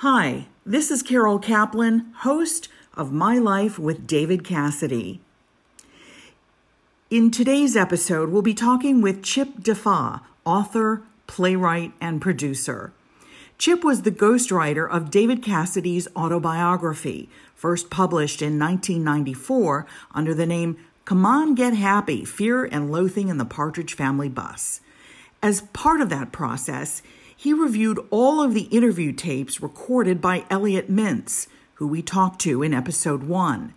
Hi, this is Carol Kaplan, host of My Life with David Cassidy. In today's episode, we'll be talking with Chip Deffaa, author, playwright, and producer. Chip was the ghostwriter of David Cassidy's autobiography, first published in 1994 under the name C'mon Get Happy: Fear and Loathing on the Partridge Family Bus. As part of that process, he reviewed all of the interview tapes recorded by Elliot Mintz, who we talked to in episode 1.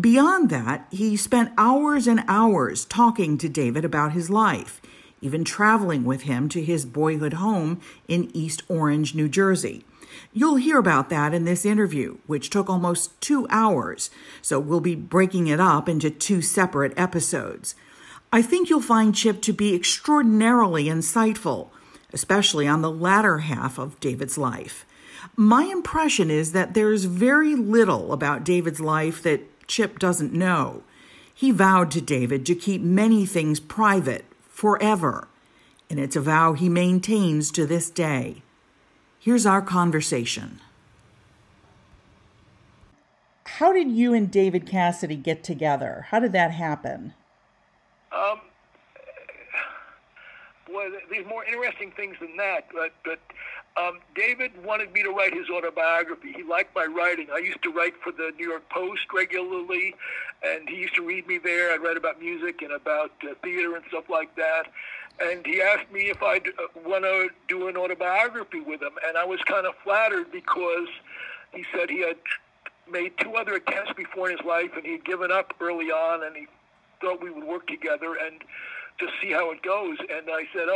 Beyond that, he spent hours and hours talking to David about his life, even traveling with him to his boyhood home in East Orange, New Jersey. You'll hear about that in this interview, which took almost 2 hours, so we'll be breaking it up into 2 separate episodes. I think you'll find Chip to be extraordinarily insightful, especially on the latter half of David's life. My impression is that there's very little about David's life that Chip doesn't know. He vowed to David to keep many things private forever, and it's a vow he maintains to this day. Here's our conversation. How did you and David Cassidy get together? How did that happen? Well, there's more interesting things than that, but David wanted me to write his autobiography. He liked my writing. I used to write for the New York Post regularly, and he used to read me there. I'd write about music and about theater and stuff like that. And he asked me if I'd want to do an autobiography with him, and I was kind of flattered because he said he had made 2 other attempts before in his life, and he'd given up early on, and he thought we would work together and to see how it goes. And I said,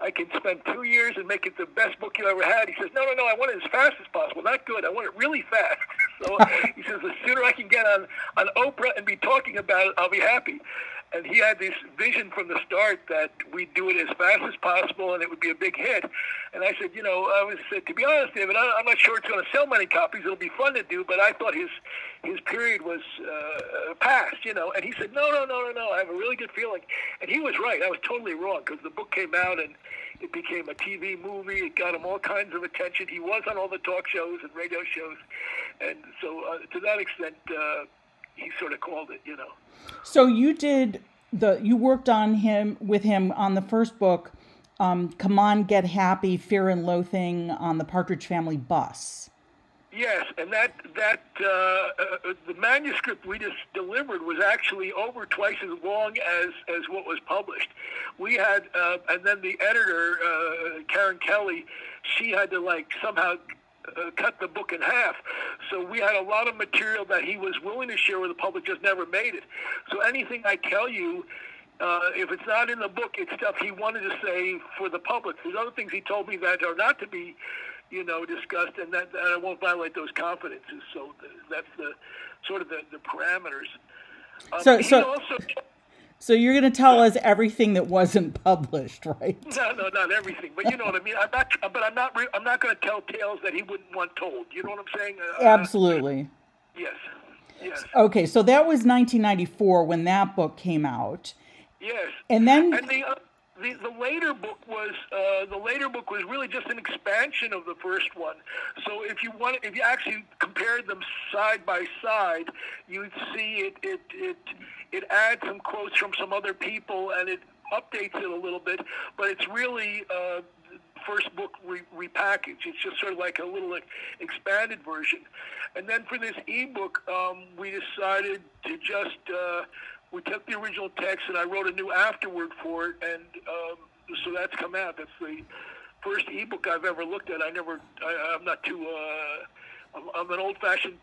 I can spend 2 years and make it the best book you ever had. He says, no, I want it as fast as possible. Not good. I want it really fast. So he says, the sooner I can get on Oprah and be talking about it, I'll be happy. And he had this vision from the start that we'd do it as fast as possible and it would be a big hit. And I said, to be honest, David, I'm not sure it's going to sell many copies. It'll be fun to do, but I thought his period was past, And he said, no, I have a really good feeling. And he was right. I was totally wrong because the book came out and it became a TV movie. It got him all kinds of attention. He was on all the talk shows and radio shows. And so to that extent, he sort of called it, So you worked with him on the first book, C'mon Get Happy, Fear and Loathing on the Partridge Family Bus. Yes, and that the manuscript we just delivered was actually over twice as long as what was published. We had, and then the editor, Karen Kelly, she had to somehow cut the book in half. So we had a lot of material that he was willing to share with the public, just never made it. So anything I tell you, if it's not in the book, it's stuff he wanted to say for the public. There's other things he told me that are not to be, discussed, and that I won't violate those confidences. So that's the parameters. So you're going to tell us everything that wasn't published, right? No, not everything, but you know what I mean. I'm not going to tell tales that he wouldn't want told. You know what I'm saying? Absolutely. Yes. Okay, so that was 1994 when that book came out. Yes. And then the later book was really just an expansion of the first one. So if you actually compared them side by side, you'd see it adds some quotes from some other people and it updates it a little bit. But it's really the first book repackaged. It's just sort of like a little expanded version. And then for this ebook, we decided to just. We took the original text, and I wrote a new afterword for it, and so that's come out. That's the first ebook I've ever looked at. I'm an old-fashioned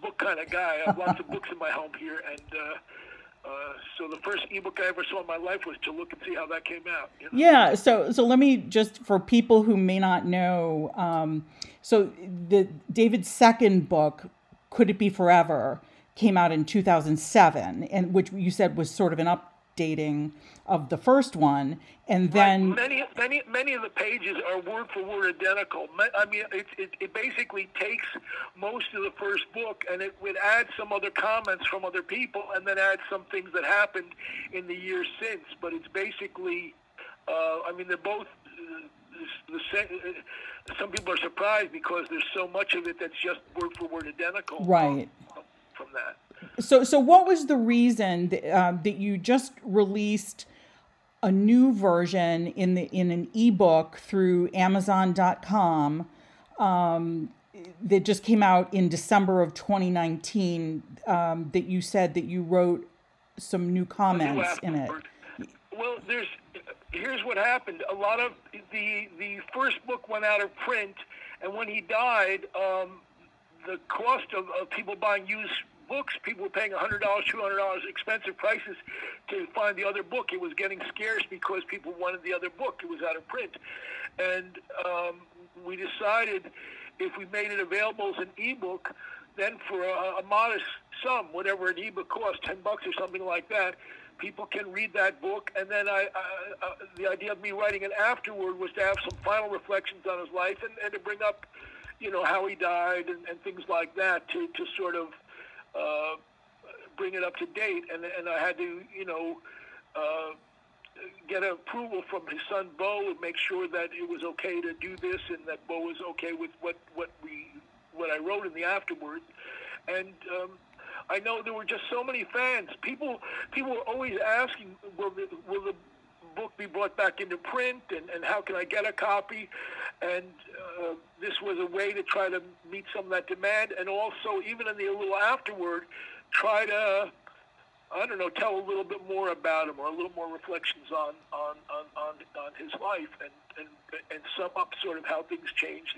book kind of guy. I have lots of books in my home here, and so the first ebook I ever saw in my life was to look and see how that came out. Yeah, so let me just, for people who may not know, so the David's second book, Could It Be Forever?, came out in 2007, and which you said was sort of an updating of the first one, and then many of the pages are word for word identical. I mean, it basically takes most of the first book, and it would add some other comments from other people, and then add some things that happened in the years since. But it's basically, they're both some people are surprised because there's so much of it that's just word for word identical. Right. From that. So what was the reason that you just released a new version in an ebook through Amazon.com that just came out in December of 2019? That you said that you wrote some new comments in it. Well, here's what happened. A lot of the first book went out of print, and when he died, the cost of people buying used books, people were paying $100, $200 expensive prices to find the other book. It was getting scarce because people wanted the other book. It was out of print. And we decided if we made it available as an ebook, then for a modest sum, whatever an ebook costs, $10 or something like that, people can read that book. And then the idea of me writing it afterward was to have some final reflections on his life and to bring up, how he died and things like that to sort of bring it up to date. And I had to, get approval from his son, Bo, and make sure that it was okay to do this and that Bo was okay with what I wrote in the afterward. And I know there were just so many fans. People were always asking, will the book be brought back into print, and how can I get a copy? And this was a way to try to meet some of that demand, and also, even in the little afterward, try to, tell a little bit more about him, or a little more reflections on his life, and sum up sort of how things changed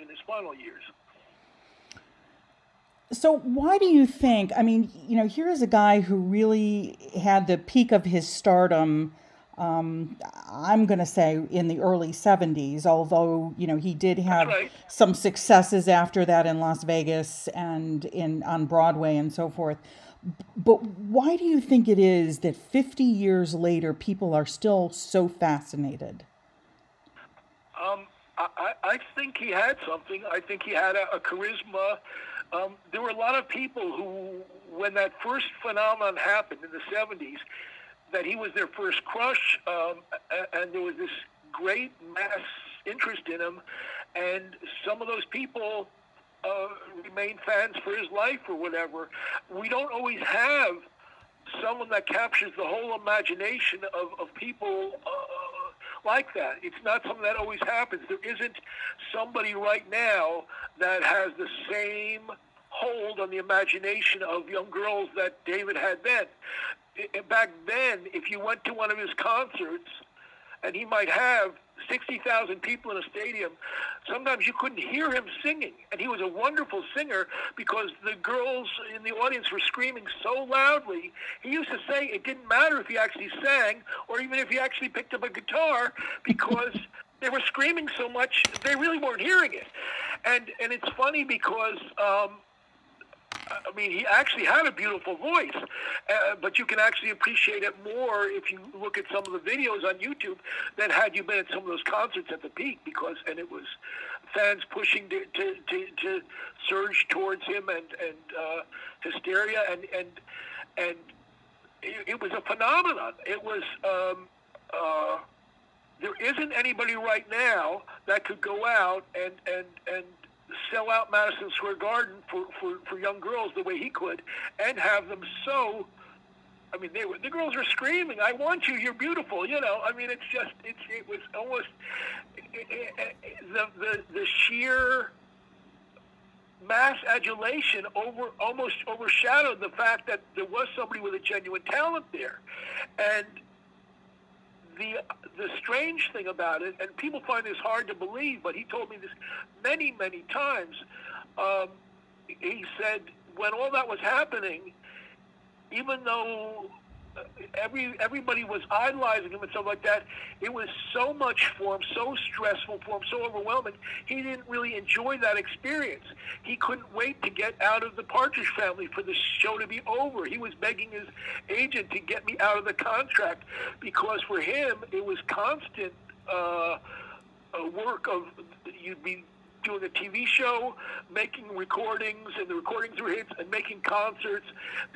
in his final years. So why do you think, here is a guy who really had the peak of his stardom, I'm going to say in the early 70s, although, he did have some successes after that in Las Vegas and on Broadway and so forth. But why do you think it is that 50 years later, people are still so fascinated? I think he had something. I think he had a charisma. There were a lot of people who, when that first phenomenon happened in the 70s, that he was their first crush, and there was this great mass interest in him, and some of those people remained fans for his life or whatever. We don't always have someone that captures the whole imagination of people like that. It's not something that always happens. There isn't somebody right now that has the same hold on the imagination of young girls that David had then. Back then, if you went to one of his concerts, and he might have 60,000 people in a stadium, sometimes you couldn't hear him singing. And he was a wonderful singer because the girls in the audience were screaming so loudly. He used to say it didn't matter if he actually sang or even if he actually picked up a guitar because they were screaming so much, they really weren't hearing it. And it's funny because... he actually had a beautiful voice, but you can actually appreciate it more if you look at some of the videos on YouTube than had you been at some of those concerts at the peak, because it was fans pushing to surge towards him and hysteria, and it was a phenomenon. It was, there isn't anybody right now that could go out and sell out Madison Square Garden for young girls the way he could, and have them so. The girls were screaming, "I want you! You're beautiful!" It was almost the sheer mass adulation almost overshadowed the fact that there was somebody with a genuine talent there, and the strange thing about it, and people find this hard to believe, but he told me this many, many times. He said when all that was happening, even though everybody was idolizing him and stuff like that, it was so much for him, so stressful for him, so overwhelming, he didn't really enjoy that experience. He couldn't wait to get out of the Partridge Family for the show to be over. He was begging his agent to get me out of the contract because for him it was constant work of, you'd be doing a TV show, making recordings, and the recordings were hits, and making concerts,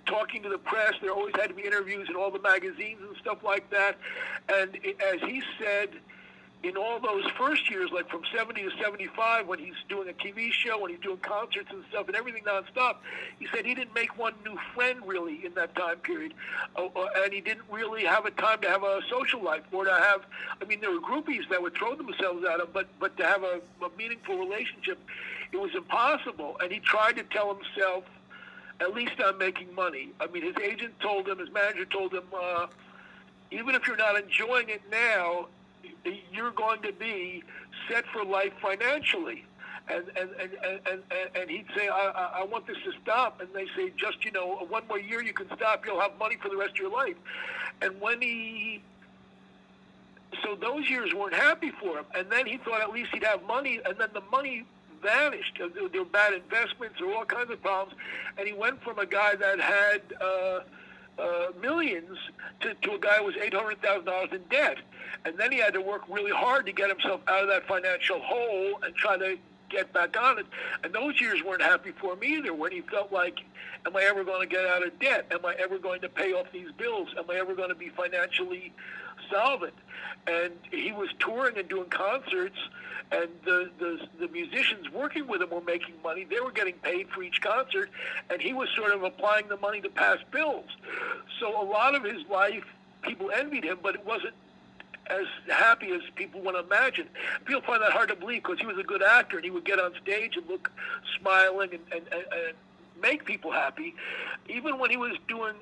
talking to the press. There always had to be interviews in all the magazines and stuff like that. And as he said, in all those first years, like from 70 to 75, when he's doing a TV show, when he's doing concerts and stuff and everything nonstop, he said he didn't make one new friend really in that time period. And he didn't really have a time to have a social life or to have, I mean, there were groupies that would throw themselves at him, but to have a meaningful relationship, it was impossible. And he tried to tell himself, at least I'm making money. I mean, his agent told him, his manager told him, even if you're not enjoying it now, you're going to be set for life financially. And he'd say, I want this to stop. And they say, just, you know, one more year you can stop. You'll have money for the rest of your life. And when he... So those years weren't happy for him. And then he thought at least he'd have money. And then the money vanished. There were bad investments. There were all kinds of problems. And he went from a guy that had... millions to a guy who was $800,000 in debt. And then he had to work really hard to get himself out of that financial hole and try to get back on it. And those years weren't happy for him either, when he felt like, am I ever going to get out of debt? Am I ever going to pay off these bills? Am I ever going to be financially solvent? And he was touring and doing concerts, and the musicians working with him were making money. They were getting paid for each concert, and he was sort of applying the money to past bills. So a lot of his life, people envied him, but it wasn't as happy as people want to imagine. People find that hard to believe, because he was a good actor, and he would get on stage and look smiling and make people happy. Even when he was doing...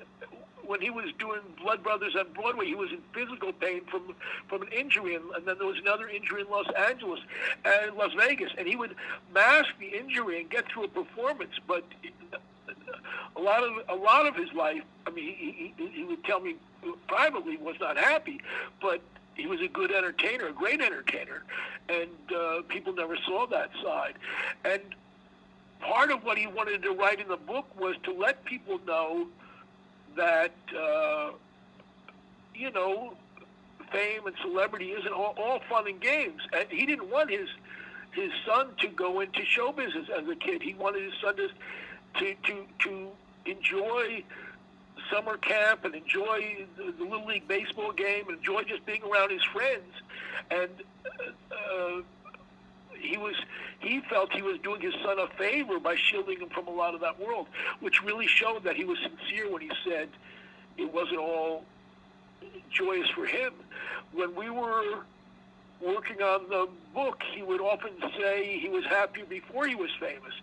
When he was doing Blood Brothers on Broadway, he was in physical pain from an injury, and then there was another injury in Las Vegas, and he would mask the injury and get through a performance. But a lot of his life, I mean, he would tell me privately, was not happy, but he was a good entertainer, a great entertainer, and people never saw that side. And part of what he wanted to write in the book was to let people know that, you know, fame and celebrity isn't all fun and games. And he didn't want his son to go into show business as a kid. He wanted his son to enjoy summer camp and enjoy the Little League baseball game and enjoy just being around his friends. And he felt he was doing his son a favor by shielding him from a lot of that world, which really showed that he was sincere when he said it wasn't all joyous for him. When we were working on the book, he would often say he was happier before he was famous.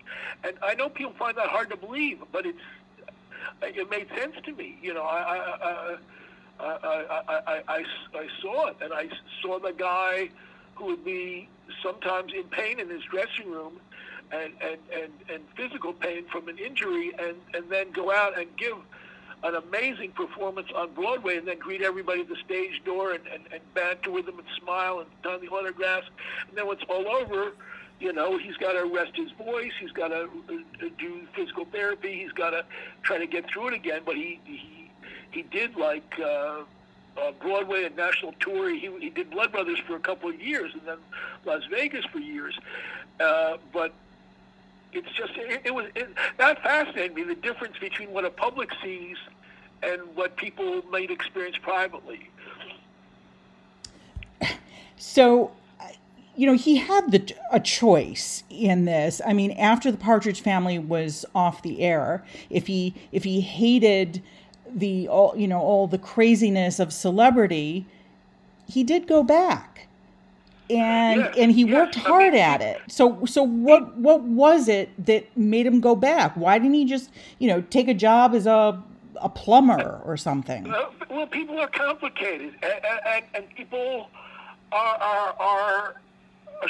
And I know people find that hard to believe, but it made sense to me. You know, I saw it, and I saw the guy who would be sometimes in pain in his dressing room and physical pain from an injury and then go out and give an amazing performance on Broadway and then greet everybody at the stage door and banter with them and smile and sign the autographs. And then when it's all over, you know, he's got to rest his voice, he's got to do physical therapy, he's got to try to get through it again. But he did like... Broadway and national tour. He did Blood Brothers for a couple of years and then Las Vegas for years. But it's just, that fascinated me, the difference between what a public sees and what people might experience privately. So, you know, he had a choice in this. I mean, after the Partridge Family was off the air, if he hated all the craziness of celebrity, he did go back, and he worked hard at it. So what was it that made him go back? Why didn't he just, you know, take a job as a plumber or something? Well, people are complicated, and people are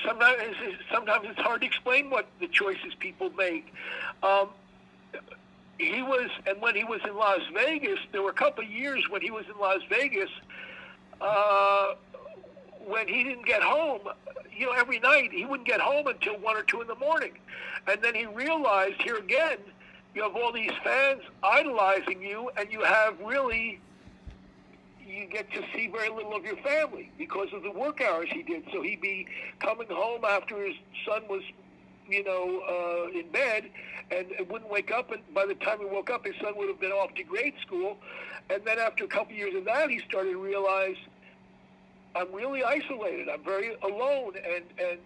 sometimes it's hard to explain what the choices people make. When he was in Las Vegas, there were a couple of years when he was in Las Vegas, when he didn't get home, you know, every night he wouldn't get home until 1 or 2 in the morning. And then he realized, here again, you have all these fans idolizing you, and you get to see very little of your family because of the work hours he did. So he'd be coming home after his son was, you know, in bed, and wouldn't wake up, and by the time he woke up, his son would have been off to grade school. And then after a couple years of that, he started to realize, I'm really isolated. I'm very alone, and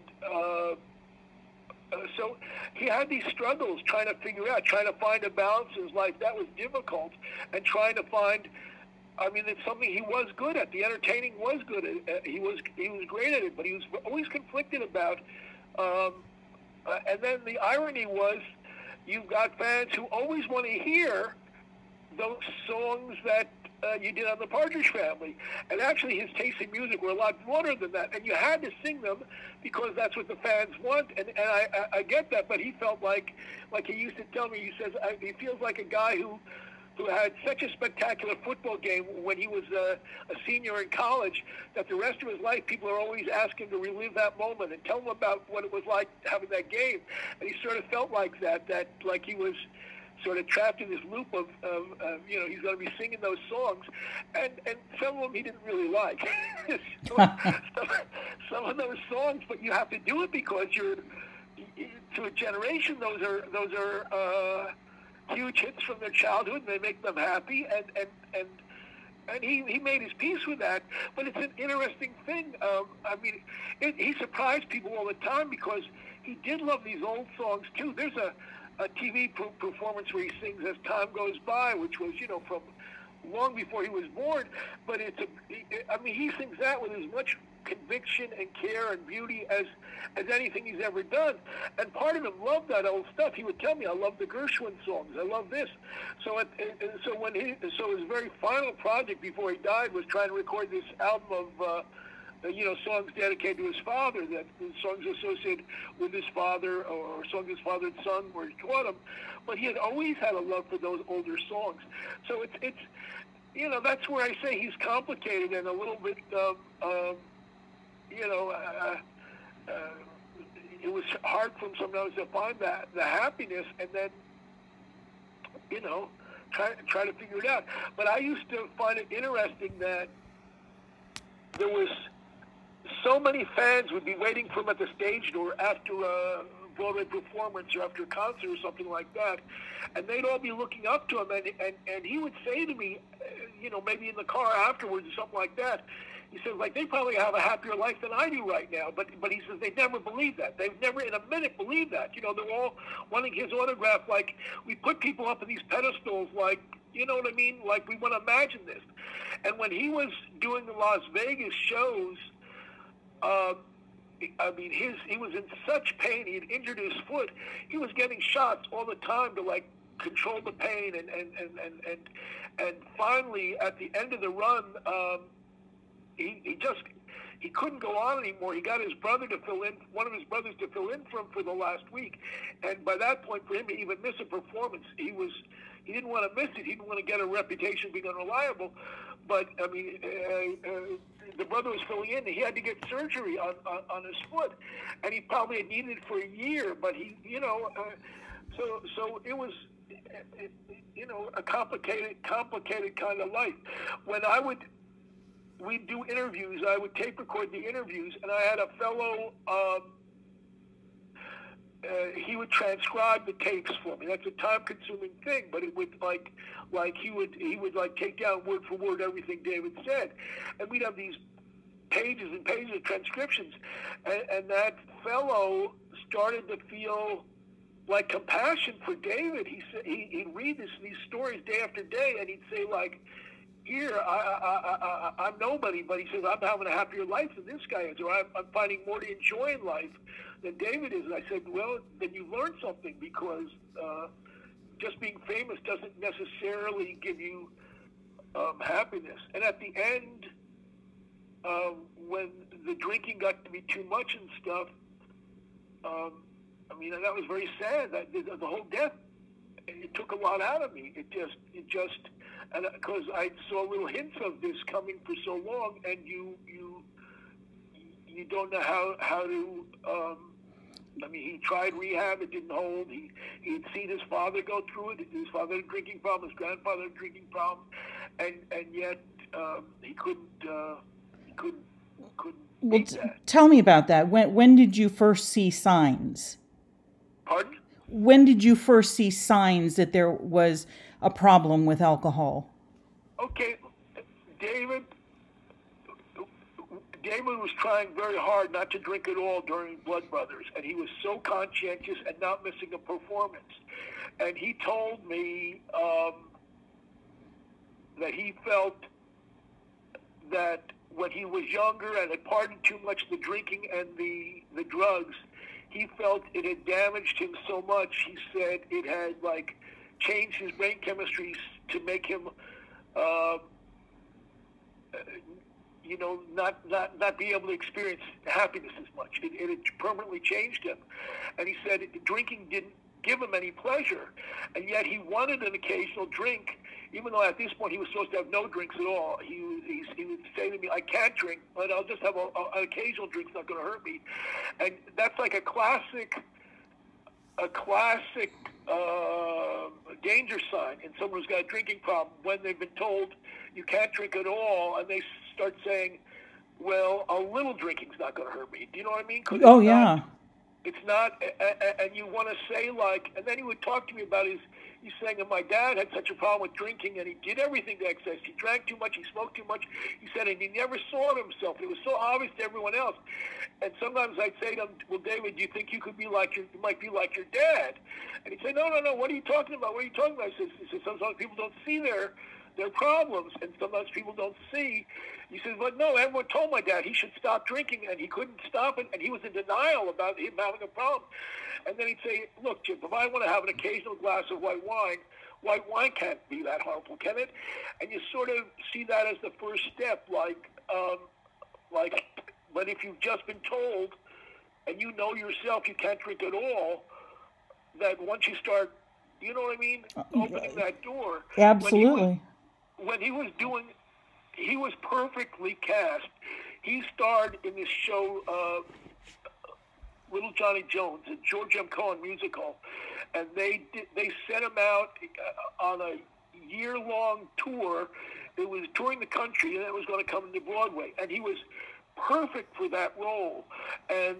so he had these struggles trying to figure out, trying to find a balance in his life. That was difficult, and trying to find. I mean, it's something he was good at. The entertaining was good at. He was great at it, but he was always conflicted about. And then the irony was, you've got fans who always want to hear those songs that you did on the Partridge Family. And actually, his tastes in music were a lot broader than that. And you had to sing them because that's what the fans want. And I get that, but he felt like he used to tell me, he says, he feels like a guy who had such a spectacular football game when he was a senior in college that the rest of his life people are always asking him to relive that moment and tell him about what it was like having that game. And he sort of felt like that like he was sort of trapped in this loop of he's going to be singing those songs. And some of them he didn't really like. some of those songs, but you have to do it because you're, to a generation, those are huge hits from their childhood, and they make them happy, and he made his peace with that. But it's an interesting thing. He surprised people all the time because he did love these old songs too. There's a TV performance where he sings "As Time Goes By," which was from long before he was born. But he sings that with as much conviction and care and beauty as anything he's ever done, and part of him loved that old stuff. He would tell me, I love the Gershwin songs, I love this. So his very final project before he died was trying to record this album of songs dedicated to his father, that songs associated with his father or songs his father had sung or he taught him. But he had always had a love for those older songs. So it's that's where I say he's complicated and a little bit it was hard for him sometimes to find that the happiness, and then try to figure it out. But I used to find it interesting that there was so many fans would be waiting for him at the stage door after a Broadway performance or after a concert or something like that, and they'd all be looking up to him, and he would say to me, maybe in the car afterwards or something like that. He says, they probably have a happier life than I do right now. But he says, they never believe that. They've never in a minute believed that. They're all wanting his autograph. Like, we put people up on these pedestals, like, you know what I mean? Like, we want to imagine this. And when he was doing the Las Vegas shows, he was in such pain. He had injured his foot. He was getting shots all the time to, control the pain. And finally, at the end of the run, He couldn't go on anymore. He got his brother to fill in, one of his brothers to fill in for him for the last week. And by that point, for him to even miss a performance, he didn't want to miss it. He didn't want to get a reputation being unreliable. But the brother was filling in, and he had to get surgery on his foot, and he probably had needed it for a year. But so it was. A complicated kind of life. When we'd do interviews, I would tape record the interviews, and I had a fellow, he would transcribe the tapes for me. That's a time-consuming thing, but it would, he would take down word for word everything David said. And we'd have these pages and pages of transcriptions, and that fellow started to feel like compassion for David. He'd read these stories day after day, and he'd say, here, I'm nobody, but he says, I'm having a happier life than this guy is, or I'm finding more to enjoy in life than David is. And I said, well, then you learned something, because just being famous doesn't necessarily give you happiness. And at the end, when the drinking got to be too much and stuff, that was very sad. The whole death, it took a lot out of me. It just and because I saw little hints of this coming for so long, and you don't know how to. He tried rehab; it didn't hold. He'd seen his father go through it. His father had a drinking problem. His grandfather had a drinking problem, and yet he couldn't. He couldn't. Well, tell me about that. When did you first see signs? Pardon? When did you first see signs that there was a problem with alcohol? Okay, David Damon was trying very hard not to drink at all during Blood Brothers, and he was so conscientious and not missing a performance. And he told me that he felt that when he was younger and had pardoned too much the drinking and the drugs, he felt it had damaged him so much. He said it had, like, changed his brain chemistry to make him, you know, not be able to experience happiness as much. It had permanently changed him. And he said drinking didn't give him any pleasure. And yet he wanted an occasional drink, even though at this point he was supposed to have no drinks at all. He would say to me, I can't drink, but I'll just have an occasional drink. It's not going to hurt me. And that's like a classic danger sign in someone who's got a drinking problem, when they've been told you can't drink at all, and they start saying, well, a little drinking's not going to hurt me. Do you know what I mean? Oh, yeah. And you want to say, like, and then he would talk to me about he's saying that my dad had such a problem with drinking, and he did everything to excess. He drank too much, he smoked too much. He said, and he never saw it himself. It was so obvious to everyone else. And sometimes I'd say to him, well, David, do you think you might be like your dad? And he'd say, no, what are you talking about? What are you talking about? He said, sometimes people don't see their problems, and sometimes people don't see. He says, but no, everyone told my dad he should stop drinking, and he couldn't stop it, and he was in denial about him having a problem. And then he'd say, look, Chip, if I want to have an occasional glass of white wine can't be that harmful, can it? And you sort of see that as the first step, like, but if you've just been told, and you know yourself you can't drink at all, that once you start, you know what I mean, opening that door. Absolutely. When he was doing, he was perfectly cast. He starred in this show, Little Johnny Jones, a George M. Cohan musical, and they sent him out on a year-long tour. It was touring the country, and it was going to come to Broadway, and he was perfect for that role. And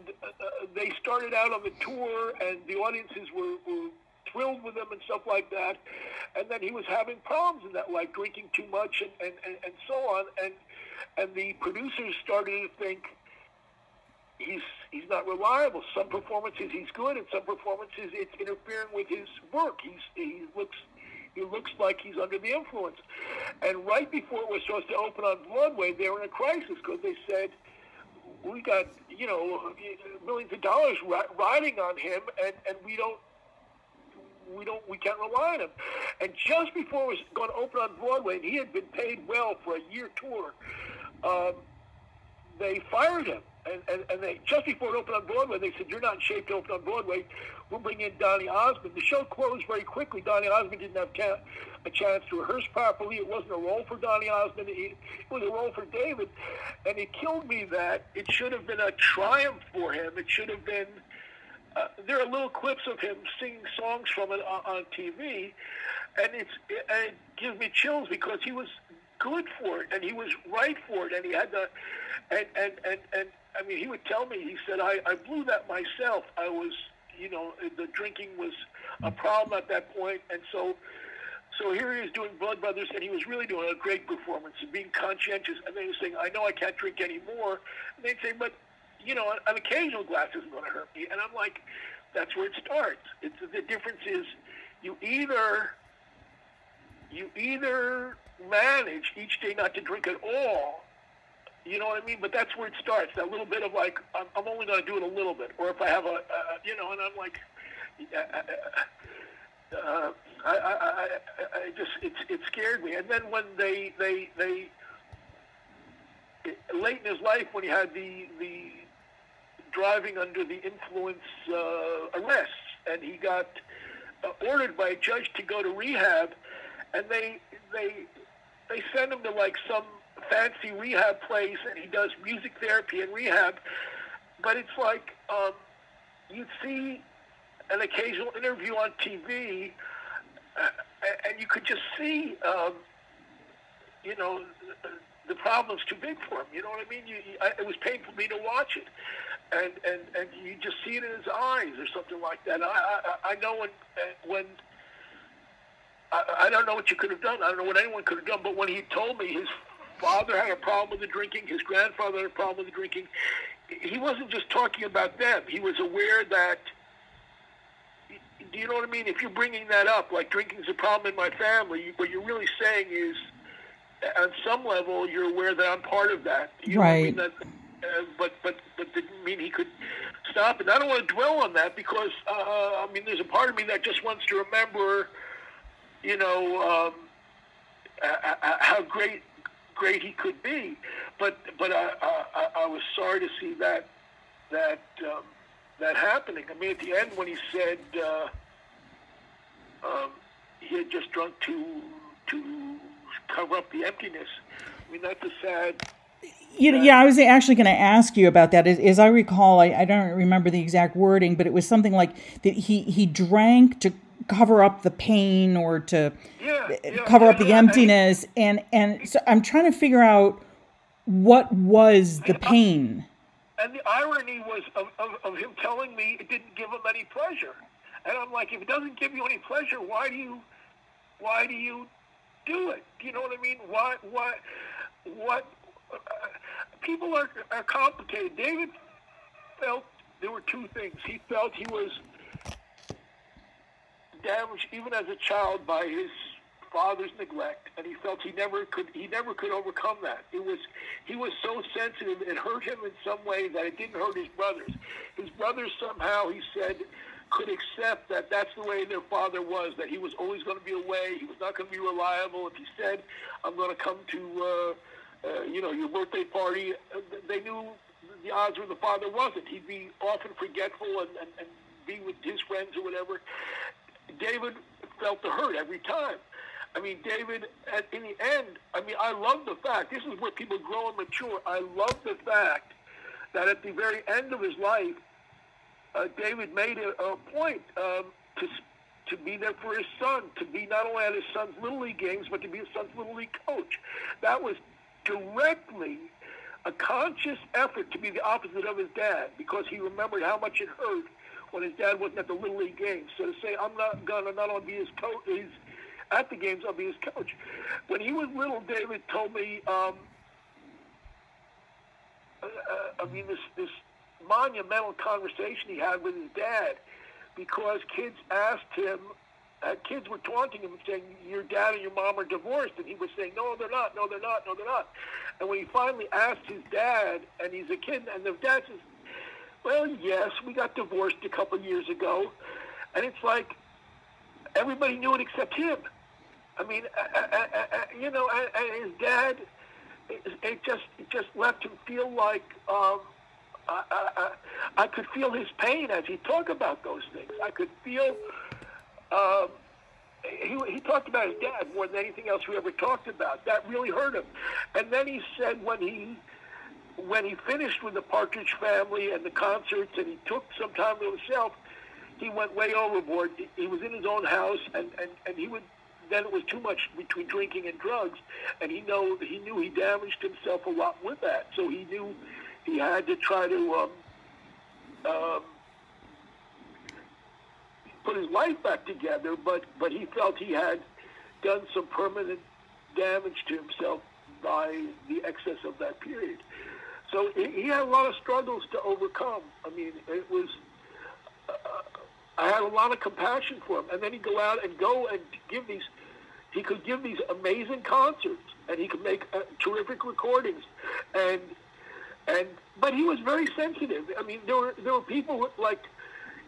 they started out on the tour, and the audiences were thrilled with him and stuff like that, and then he was having problems in that, like drinking too much and so on, and the producers started to think he's not reliable. Some performances he's good, and some performances it's interfering with his work. He looks like he's under the influence. And right before it was supposed to open on Broadway, they were in a crisis because they said, we got, you know, millions of dollars riding on him, and we can't rely on him. And just before it was going to open on Broadway, and he had been paid well for a year tour, they fired him. And they, just before it opened on Broadway, they said, you're not in shape to open on Broadway. We'll bring in Donny Osmond. The show closed very quickly. Donny Osmond didn't have a chance to rehearse properly. It wasn't a role for Donny Osmond. It was a role for David. And it killed me that it should have been a triumph for him. It should have been... there are little clips of him singing songs from it on TV, and it gives me chills because he was good for it, and he was right for it, and he had the, and I mean, he would tell me, he said, I blew that myself. I was, you know, the drinking was a problem at that point, and so here he is doing Blood Brothers, and he was really doing a great performance, and being conscientious, and then he was saying, I know I can't drink anymore, and they'd say, but you know, an occasional glass isn't going to hurt me. And I'm like, that's where it starts. It's, the difference is you either manage each day not to drink at all, you know what I mean? But that's where it starts, that little bit of like, I'm only going to do it a little bit. Or if I have a, you know, and I'm like, I just, it scared me. And then when they late in his life, when he had the driving under the influence arrests, and he got ordered by a judge to go to rehab, and they send him to like some fancy rehab place, and he does music therapy in rehab. But it's like you'd see an occasional interview on TV, and you could just see, you know, the problem's too big for him. You know what I mean? It was painful for me to watch it, and you just see it in his eyes or something like that. I know when I don't know what you could have done. I don't know what anyone could have done. But when he told me his father had a problem with the drinking. His grandfather had a problem with the drinking. He wasn't just talking about them. He was aware that, do you know what I mean? If you're bringing that up, like drinking's a problem in my family, what you're really saying is, on some level, you're aware that I'm part of that. You know what I mean? That, but didn't mean he could stop. And I don't want to dwell on that because, I mean, there's a part of me that just wants to remember, you know, how great he could be. But I was sorry to see that happening. I mean, at the end when he said he had just drunk to cover up the emptiness, I mean, that's a sad... Yeah, I was actually going to ask you about that. As I recall, I don't remember the exact wording, but it was something like that he drank to cover up the pain or to cover up the emptiness. And so I'm trying to figure out what was the pain. And the irony was of him telling me it didn't give him any pleasure. And I'm like, if it doesn't give you any pleasure, why do you do it? Do you know what I mean? What? People are complicated. David felt there were two things. He felt he was damaged, even as a child, by his father's neglect, and he felt he never could overcome that. He was so sensitive, it hurt him in some way that it didn't hurt his brothers. His brothers somehow, he said, could accept that that's the way their father was, that he was always going to be away, he was not going to be reliable. If he said, I'm going to come to... your birthday party, they knew the odds were the father wasn't. He'd be often forgetful and be with his friends or whatever. David felt the hurt every time. I mean, David, in the end, I mean, I love the fact, this is where people grow and mature. I love the fact that at the very end of his life, David made a point to be there for his son, to be not only at his son's Little League games, but to be his son's Little League coach. That was directly a conscious effort to be the opposite of his dad, because he remembered how much it hurt when his dad wasn't at the Little League games. So to say, I'm not going to not only be his coach, at the games, I'll be his coach. When he was little, David told me, this monumental conversation he had with his dad, because kids asked him, kids were taunting him and saying, your dad and your mom are divorced. And he was saying, no, they're not, no, they're not, no, they're not. And when he finally asked his dad, and he's a kid, and the dad says, well, yes, we got divorced a couple of years ago. And it's like everybody knew it except him. I mean, and his dad, it just left him feel like... I could feel his pain as he talked about those things. I could feel... He talked about his dad more than anything else we ever talked about. That really hurt him. And then he said when he finished with the Partridge Family and the concerts, and he took some time to himself, he went way overboard. He was in his own house, and he would. Then it was too much between drinking and drugs, and he knew he damaged himself a lot with that. So he knew he had to try to. Put his life back together, but he felt he had done some permanent damage to himself by the excess of that period. So he had a lot of struggles to overcome. I mean, it was... I had a lot of compassion for him. And then he'd go out and give these... He could give these amazing concerts, and he could make terrific recordings. But he was very sensitive. I mean, there were people who, like...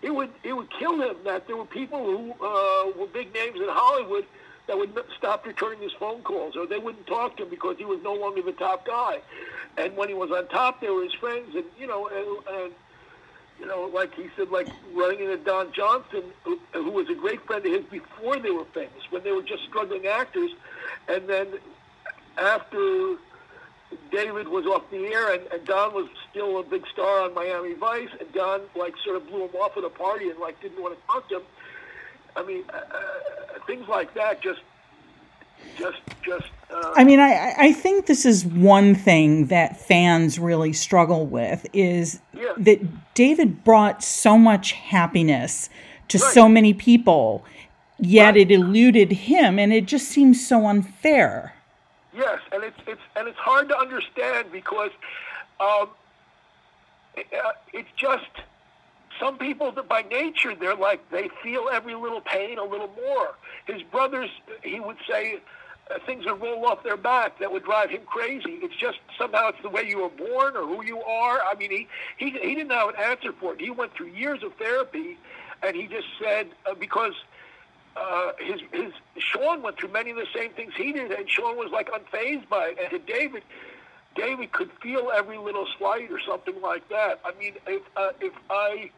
It would kill him that there were people who were big names in Hollywood that would stop returning his phone calls, or they wouldn't talk to him because he was no longer the top guy. And when he was on top, they were his friends, and like he said, like running into Don Johnson, who was a great friend of his before they were famous, when they were just struggling actors, and then after. David was off the air, and Don was still a big star on Miami Vice, and Don, like, sort of blew him off at a party and, like, didn't want to talk to him. I mean, things like that just... I mean, I think this is one thing that fans really struggle with, is that David brought so much happiness to so many people, yet it eluded him, and it just seems so unfair. Yes, and it's hard to understand because it's just some people that by nature they're like they feel every little pain a little more. His brothers, he would say things would roll off their back that would drive him crazy. It's just somehow it's the way you were born or who you are. I mean, he didn't have an answer for it. He went through years of therapy, and he just said because. His Sean went through many of the same things he did, and Sean was like unfazed by it. And to David could feel every little slight or something like that. I mean, if I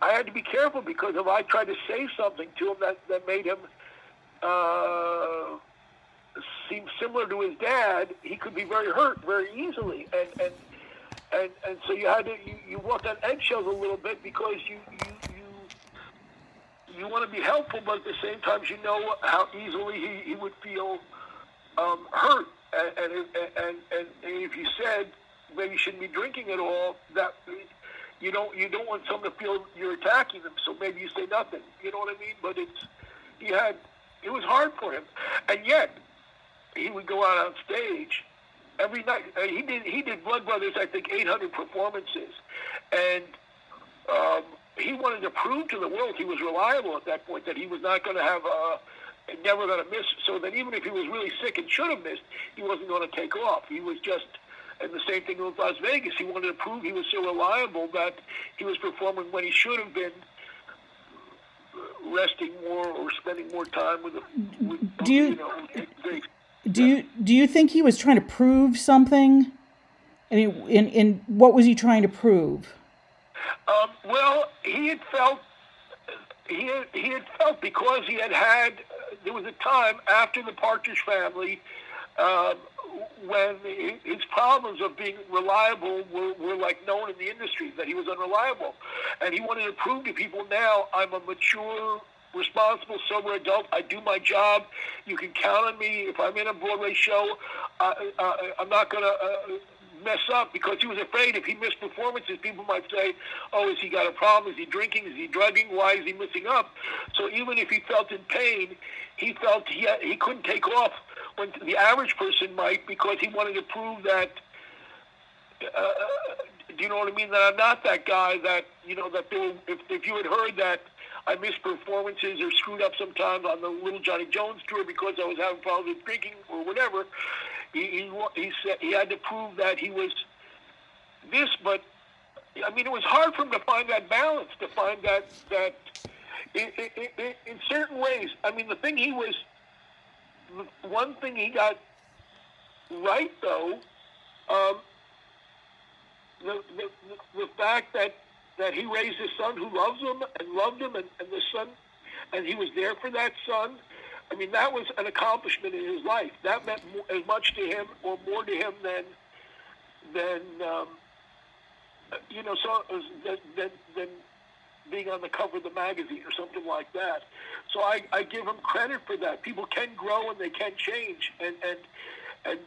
had to be careful because if I tried to say something to him that made him seem similar to his dad, he could be very hurt very easily, and so you had to you walked on eggshells a little bit because you want to be helpful, but at the same time, you know how easily he would feel hurt. And if you said maybe you shouldn't be drinking at all, that you don't want someone to feel you're attacking them. So maybe you say nothing. You know what I mean? But it was hard for him, and yet he would go out on stage every night. He did Blood Brothers, I think, 800 performances, and. He wanted to prove to the world he was reliable at that point, that he was not going to have never going to miss, so that even if he was really sick and should have missed, he wasn't going to take off. He was just, and the same thing with Las Vegas, he wanted to prove he was so reliable that he was performing when he should have been resting more or spending more time with Do you think he was trying to prove something? I mean, in what was he trying to prove? Well, he had felt because he had there was a time after the Partridge Family when his problems of being reliable were like known in the industry, that he was unreliable. And he wanted to prove to people now, I'm a mature, responsible, sober adult. I do my job. You can count on me. If I'm in a Broadway show, I'm not going to... mess up, because he was afraid if he missed performances, people might say, oh, has he got a problem? Is he drinking? Is he drugging? Why is he missing up? So even if he felt in pain, he felt he couldn't take off when the average person might, because he wanted to prove that, do you know what I mean, that I'm not that guy that, you know, that if you had heard that I missed performances or screwed up sometimes on the Little Johnny Jones tour because I was having problems with drinking or whatever, he said he had to prove that he was this, but I mean it was hard for him to find that balance, to find that in certain ways. I mean one thing he got right though, the fact that he raised his son who loves him and loved him, and the son, and he was there for that son. I mean, that was an accomplishment in his life. That meant as much to him or more to him than being on the cover of the magazine or something like that. So I give him credit for that. People can grow and they can change. And I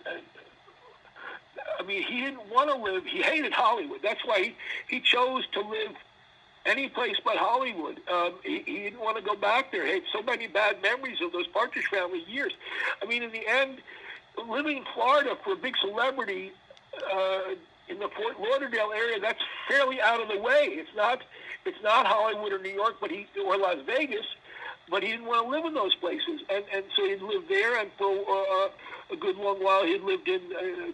mean, he didn't want to live. He hated Hollywood. That's why he chose to live any place but Hollywood. He didn't want to go back there. He had so many bad memories of those Partridge Family years. I mean, in the end, living in Florida for a big celebrity in the Fort Lauderdale area, that's fairly out of the way. It's not Hollywood or New York, or Las Vegas. But he didn't want to live in those places, and so he'd lived there, and for a good long while he'd lived in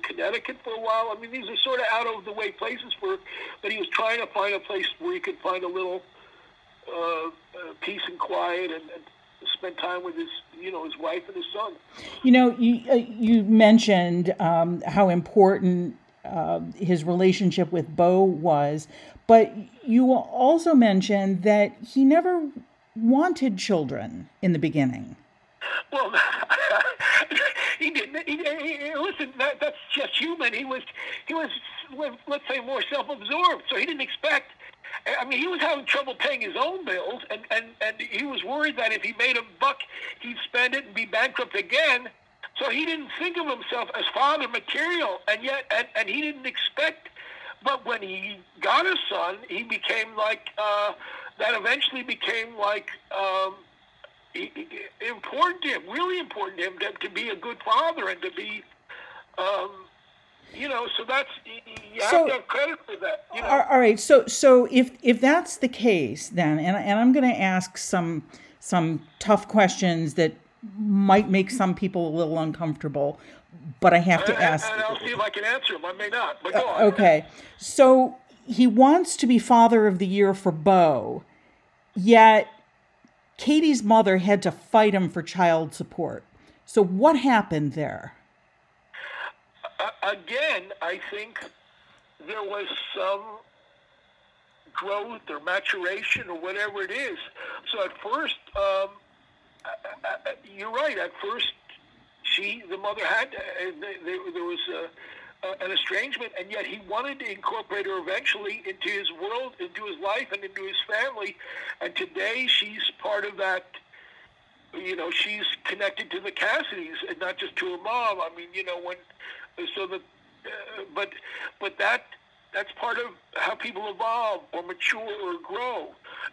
Connecticut for a while. I mean, these are sort of out of the way places but he was trying to find a place where he could find a little peace and quiet, and spend time with his wife and his son. You know, you mentioned how important his relationship with Bo was, but you also mentioned that he never wanted children in the beginning. Well, he didn't. Listen, that's just human. He was, let's say, more self-absorbed. So he didn't expect. I mean, he was having trouble paying his own bills, and he was worried that if he made a buck, he'd spend it and be bankrupt again. So he didn't think of himself as father material, and yet, and he didn't expect. But when he got a son, he became like. That eventually became like important to him, really important to him, to be a good father and to be, so that's, you have to have credit for that. You know? All right. So if that's the case, then, and I'm going to ask some tough questions that might make some people a little uncomfortable, but I have to ask. And I'll see if I can answer them. I may not, but go on. Okay. So he wants to be Father of the Year for Bo, yet Katie's mother had to fight him for child support. So what happened there? Again, I think there was some growth or maturation or whatever it is. So at first, you're right. At first, the mother had, there was an estrangement, and yet he wanted to incorporate her eventually into his world, into his life, and into his family. And today, she's part of that. She's connected to the Cassidys, and not just to her mom. I mean, but that's part of how people evolve or mature or grow.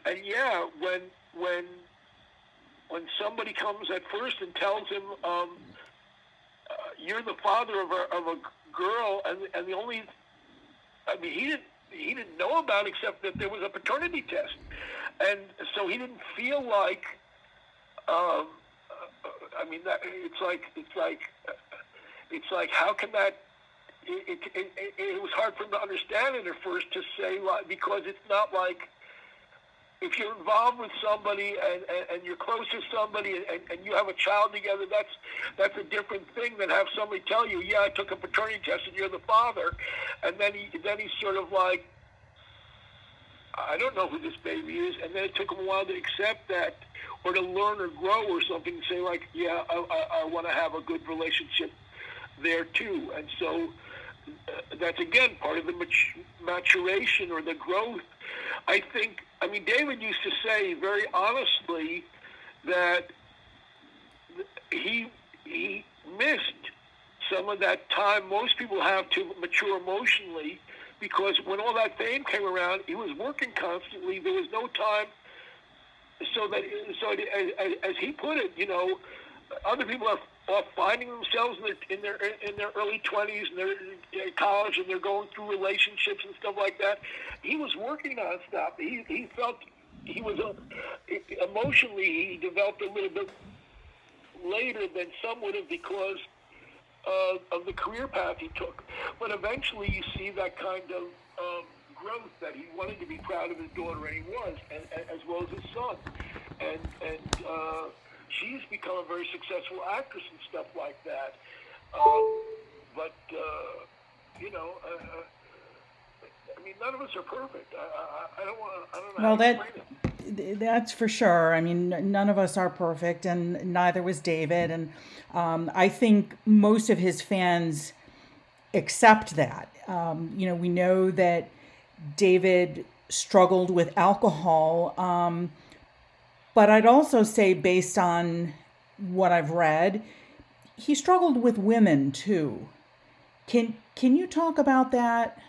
And yeah, when somebody comes at first and tells him, "You're the father of a girl," and the only, I mean, he didn't know about it except that there was a paternity test, and so he didn't feel like. It's like how can that? It was hard for him to understand it at first, to say, because it's not like if you're involved with somebody and you're close to somebody and you have a child together, that's a different thing than have somebody tell you, yeah, I took a paternity test and you're the father, and then he's sort of like, I don't know who this baby is, and then it took him a while to accept that, or to learn or grow or something, and say like, yeah, I want to have a good relationship there too. And so that's again part of the maturation or the growth. I think, I mean, David used to say very honestly that he missed some of that time most people have to mature emotionally, because when all that fame came around, he was working constantly. There was no time. So as he put it, other people are finding themselves in their early 20s, and they're in college, and they're going through relationships and stuff like that. He was working nonstop. He felt he was emotionally, he developed a little bit later than some would have, because of the career path he took. But eventually you see that kind of growth, that he wanted to be proud of his daughter, and he was, and as well as his son. And she's become a very successful actress and stuff like that. I mean, none of us are perfect. I don't know how to explain it. That's for sure. I mean, none of us are perfect, and neither was David. And I think most of his fans accept that. We know that David struggled with alcohol, but I'd also say, based on what I've read, he struggled with women too. Can you talk about that?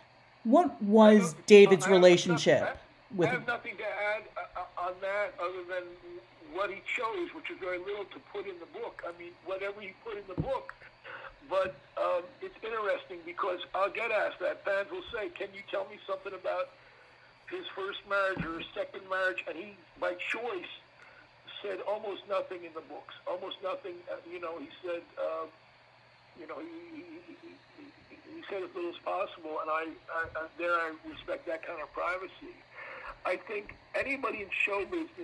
What was David's relationship with? I have nothing to add on that, other than what he chose, which is very little to put in the book. I mean, whatever he put in the book. But it's interesting, because I'll get asked that. Fans will say, can you tell me something about his first marriage or his second marriage? And he, by choice, said almost nothing in the books. Almost nothing. He said, he said as little as possible, and I respect that kind of privacy. I think anybody in show business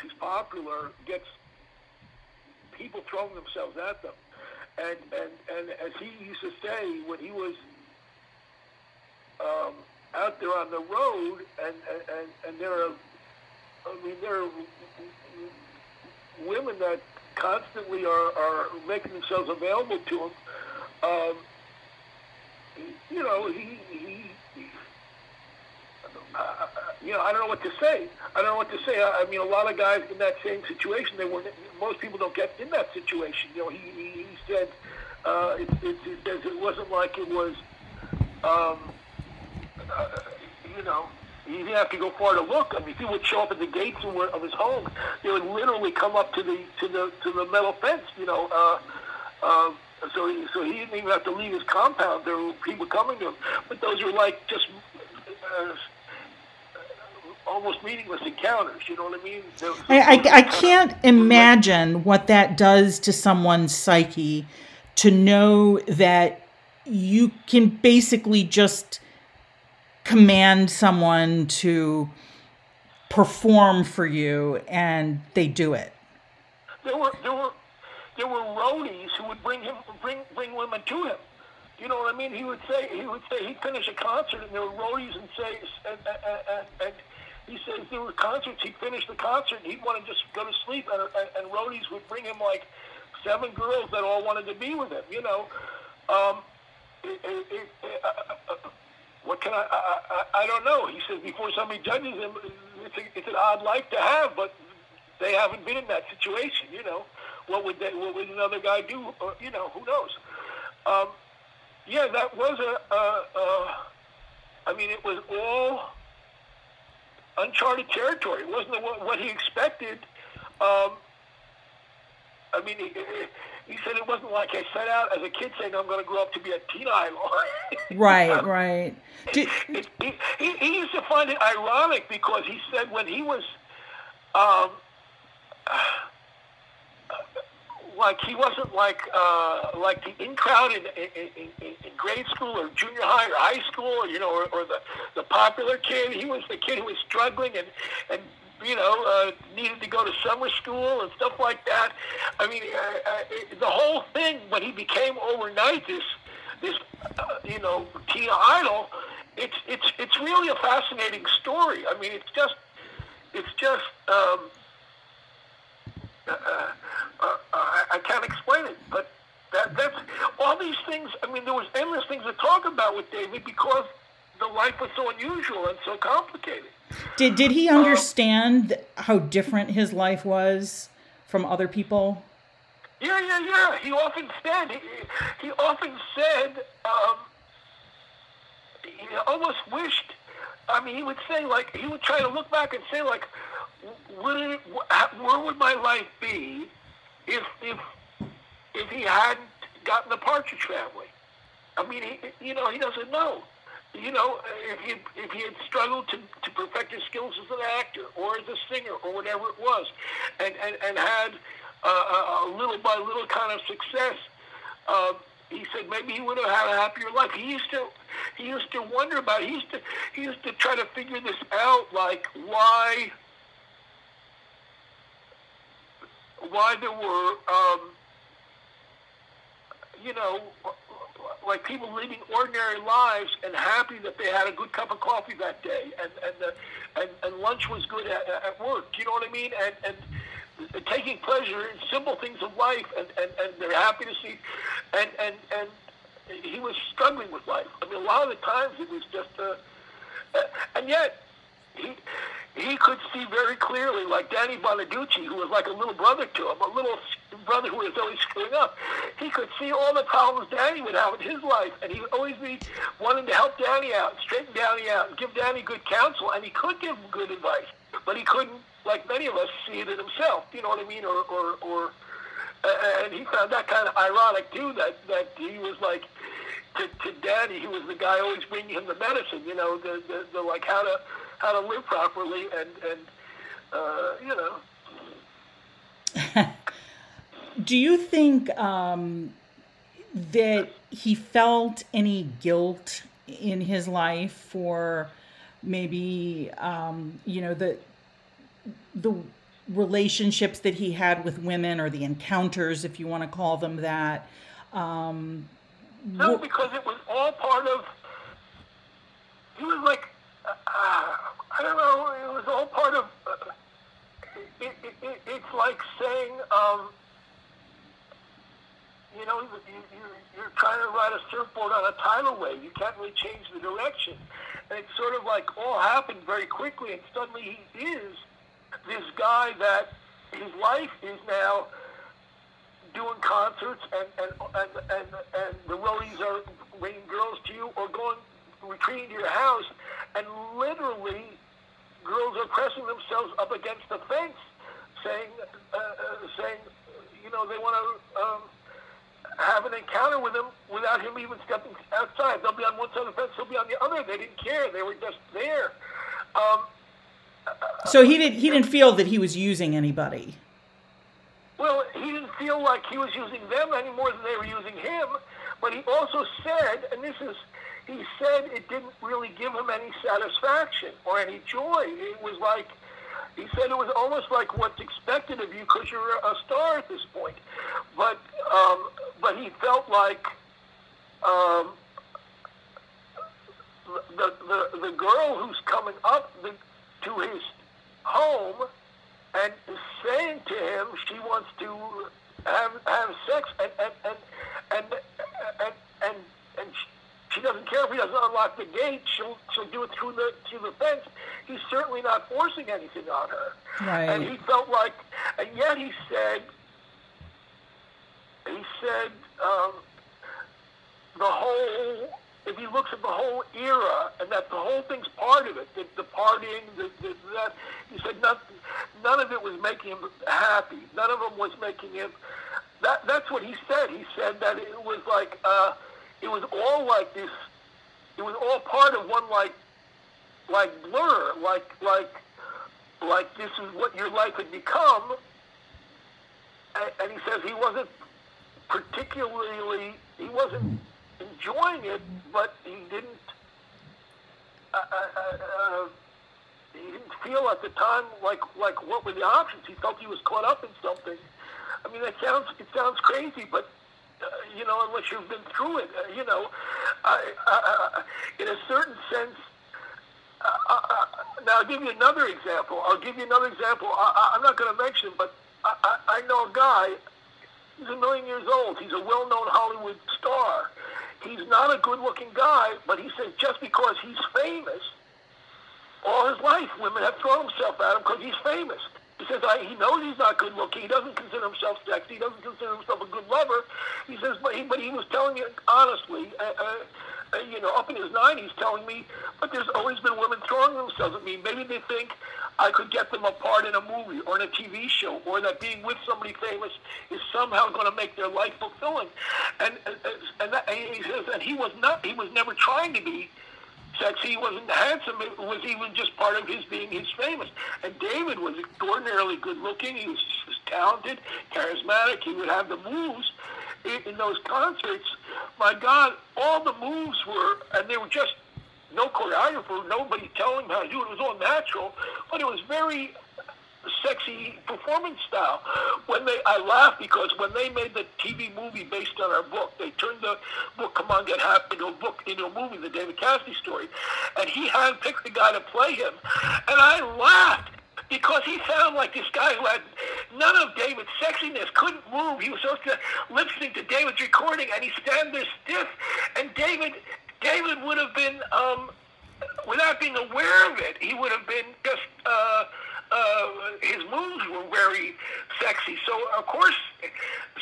who's popular gets people throwing themselves at them. And as he used to say, when he was out there on the road, and there are women that constantly are making themselves available to him. I don't know what to say. I mean, a lot of guys in that same situation, most people don't get in that situation. He said, it wasn't like it was, You didn't have to go far to look. I mean, people would show up at the gates of his home. They would literally come up to the metal fence, you know. So he didn't even have to leave his compound. There were people coming to him, but those were like just almost meaningless encounters. You know what I mean? I can't imagine what that does to someone's psyche to know that you can basically just command someone to perform for you, and they do it. There were roadies who would bring women to him. You know what I mean? He would say he'd finish a concert, and there were roadies, and he says there were concerts. He'd finish the concert, and he'd want to just go to sleep, and roadies would bring him like 7 girls that all wanted to be with him. You know, what can I don't know. He says before somebody judges him, it's an odd life to have, but they haven't been in that situation. You know. What would another guy do? Or, you know, who knows? That was it was all uncharted territory. It wasn't what he expected. He said it wasn't like I set out as a kid saying I'm going to grow up to be a teen idol. Right. He used to find it ironic because he said when he was... like he wasn't like the in crowd in grade school or junior high or high school, you know, or the popular kid. He was the kid who was struggling and needed to go to summer school and stuff like that. The whole thing when he became overnight this teen idol. It's really a fascinating story. I mean, it's just. I can't explain it, but that's all these things. I mean, there was endless things to talk about with David because the life was so unusual and so complicated. Did he understand how different his life was from other people? Yeah. He often said he almost wished. I mean, he would say like he would try to look back and say like. Where would my life be if he hadn't gotten the Partridge Family? I mean, he doesn't know. You know, if he had struggled to perfect his skills as an actor or as a singer or whatever it was, and had a little by little kind of success, he said maybe he would have had a happier life. He used to wonder about it. He used to try to figure this out, like why there were, like people living ordinary lives and happy that they had a good cup of coffee that day and lunch was good at work, you know what I mean? And taking pleasure in simple things of life and they're happy to see, and he was struggling with life. I mean, a lot of the times it was just, and yet, he could see very clearly, like Danny Bonaduce, who was like a little brother to him, a little brother who was always screwing up. He could see all the problems Danny would have in his life, and he would always be wanting to help Danny out, straighten Danny out, give Danny good counsel, and he could give him good advice, but he couldn't, like many of us, see it in himself, you know what I mean? And he found that kind of ironic, too, that he was like, to Danny, he was the guy always bringing him the medicine, you know, the like how to live properly and you know. Do you think that he felt any guilt in his life for maybe, the relationships that he had with women or the encounters, if you want to call them that? No, because it was all part of, he was like, I don't know. It was all part of. It's like saying, you're trying to ride a surfboard on a tidal wave. You can't really change the direction, and it's sort of like all happened very quickly, and suddenly he is this guy that his life is now doing concerts, and the roadies are bringing girls to you or going retreating to your house. And literally, themselves up against the fence, saying, you know, they want to have an encounter with him without him even stepping outside. They'll be on one side of the fence, he'll be on the other. They didn't care. They were just there. So he didn't feel that he was using anybody. Well, he didn't feel like he was using them any more than they were using him. But he also said, and this is, he said it didn't really give him any satisfaction or any joy. It was like, he said it was almost like what's expected of you because you're a star at this point. But he felt like the girl who's coming up to his home and saying to him she wants to have sex and she doesn't care if he doesn't unlock the gate. She'll do it through the fence. He's certainly not forcing anything on her. Right. And he felt like, and yet he said the whole, if he looks at the whole era, and that the whole thing's part of it, the partying, that, he said none of it was making him happy. None of them was making him. That's what he said. He said that it was like, it was all like this. It was all part of one like blur, like this is what your life had become. And he says he wasn't particularly. He wasn't enjoying it, but he didn't feel at the time like what were the options. He felt he was caught up in something. I mean, it sounds crazy, but you know, unless you've been through it, you know, in a certain sense. Now I'll give you another example. I'm not going to mention, but I know a guy. He's a million years old. He's a well-known Hollywood star. He's not a good-looking guy, but he says just because he's famous, all his life women have thrown themselves at him because he's famous. He says he knows he's not good-looking. He doesn't consider himself sexy. He doesn't consider himself a good lover. He says, but he was telling me honestly, you know, up in his 90s, telling me, but there's always been women throwing themselves at me. Maybe they think I could get them a part in a movie or in a TV show, or that being with somebody famous is somehow going to make their life fulfilling. And he says that he was never trying to be sexy. He wasn't handsome. It was even just part of his being. He's famous. And David was extraordinarily good looking. He was talented, charismatic. He would have the moves in those concerts. My God, all the moves were, and they were just. No choreographer, nobody telling him how to do it. It was all natural, but it was very sexy performance style. I laugh because when they made the TV movie based on our book, they turned the book "C'mon Get Happy" into a movie, the David Cassidy story, and he handpicked the guy to play him, and I laughed. Because he sounded like this guy who had none of David's sexiness, couldn't move. He was supposed to listening to David's recording, and he stand there stiff. And David would have been, without being aware of it, he would have been just. His moves were very sexy. So of course,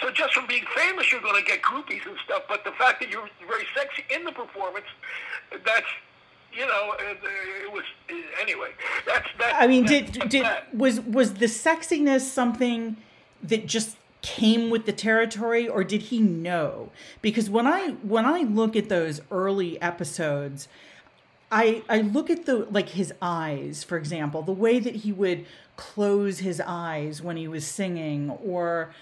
so just from being famous, you're going to get groupies and stuff. But the fact that you're very sexy in the performance, that's. You know, it was anyway. That's. I mean, was the sexiness something that just came with the territory, or did he know? Because when I look at those early episodes, I look at the like his eyes, for example, the way that he would close his eyes when he was singing, or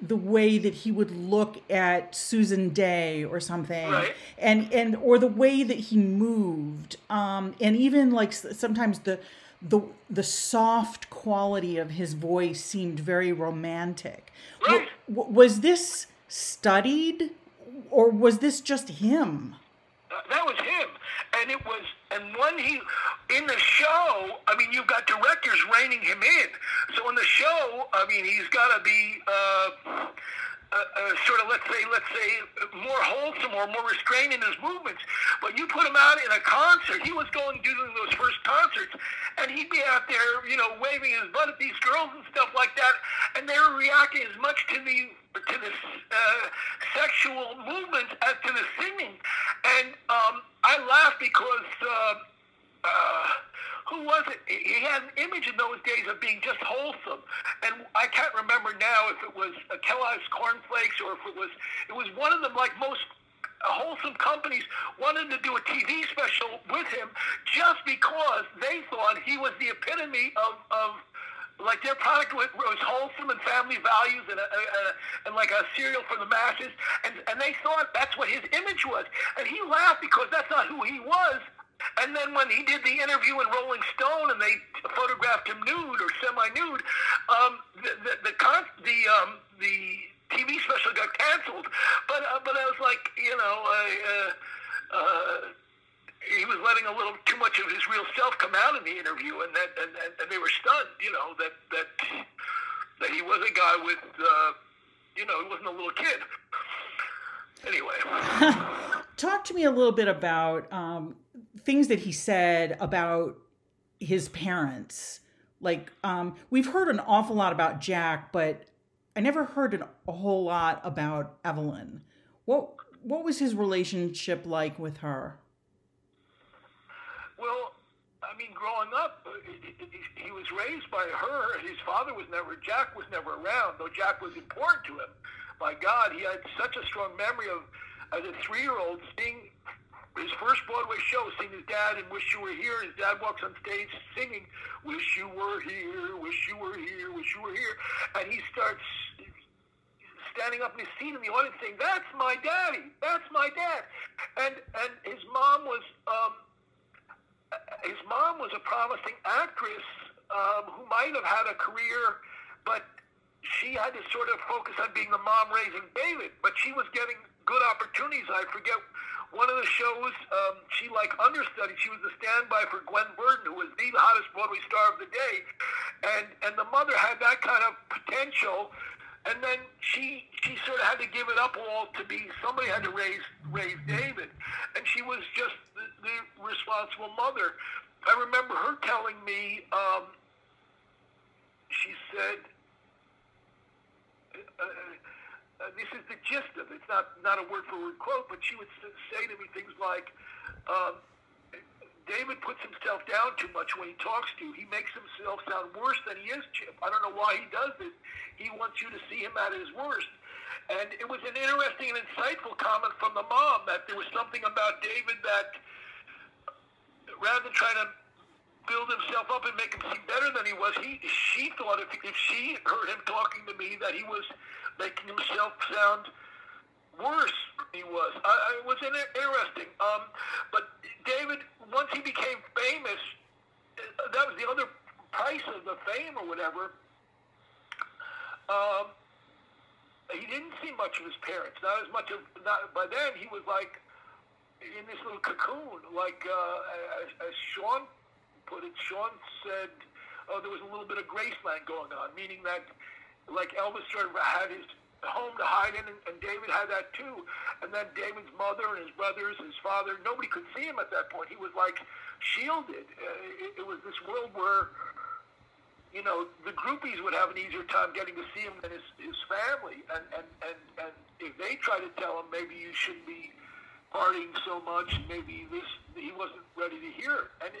the way that he would look at Susan Day or something, right. and or the way that he moved, and even like sometimes the soft quality of his voice seemed very romantic. Right. Was this studied, or was this just him? That was him, and it was. And when he, in the show, I mean, you've got directors reining him in. So in the show, I mean, he's got to be sort of, let's say, more wholesome or more restrained in his movements. But you put him out in a concert. He was going doing those first concerts, and he'd be out there, you know, waving his butt at these girls and stuff like that, and they were reacting as much to this sexual movement as to the singing. And I laugh because who was it? He had an image in those days of being just wholesome. And I can't remember now if it was Kellogg's Corn Flakes or if it was one of them, like most wholesome companies wanted to do a TV special with him just because they thought he was the epitome of like their product was wholesome and family values and like a cereal for the masses. And they thought that's what his image was. And he laughed because that's not who he was. And then when he did the interview in Rolling Stone and they photographed him nude or semi-nude, the TV special got canceled. But I was like, he was letting a little too much of his real self come out in the interview, and they were stunned, that he was a guy with, he wasn't a little kid. Anyway. Talk to me a little bit about things that he said about his parents. Like, we've heard an awful lot about Jack, but I never heard a whole lot about Evelyn. What was his relationship like with her? Well, I mean, growing up, he was raised by her. His father was never, Jack was never around, though Jack was important to him. My God, he had such a strong memory of, as a 3-year-old, seeing his first Broadway show, seeing his dad in Wish You Were Here. His dad walks on stage singing, "Wish You Were Here, Wish You Were Here, Wish You Were Here." And he starts standing up in his seat in the audience saying, "That's my daddy, that's my dad." And his mom was a promising actress who might have had a career, but she had to sort of focus on being the mom raising David. But she was getting good opportunities. I forget, one of the shows, she understudied. She was the standby for Gwen Verdon, who was the hottest Broadway star of the day. And the mother had that kind of potential. And then she sort of had to give it up all to be, somebody had to raise David. And she was just the responsible mother. I remember her telling me, she said, this is the gist of it. It's not a word-for-word quote, but she would say to me things like, David puts himself down too much when he talks to you. He makes himself sound worse than he is, Chip. I don't know why he does this. He wants you to see him at his worst. And it was an interesting and insightful comment from the mom that there was something about David that, rather than trying to build himself up and make him seem better than he was, she thought if she heard him talking to me that he was making himself sound worse than he was. It was interesting. But David, once he became famous, that was the other price of the fame or whatever. He didn't see much of his parents. By then he was like in this little cocoon. Like as Sean put it, Sean said, there was a little bit of Graceland going on, meaning that like Elvis sort of had his home to hide in, and David had that too. And then David's mother and his brothers, his father, nobody could see him at that point. He was like shielded. It was this world where, the groupies would have an easier time getting to see him than his family. And if they tried to tell him, maybe you shouldn't be partying so much, maybe this, he wasn't ready to hear it. And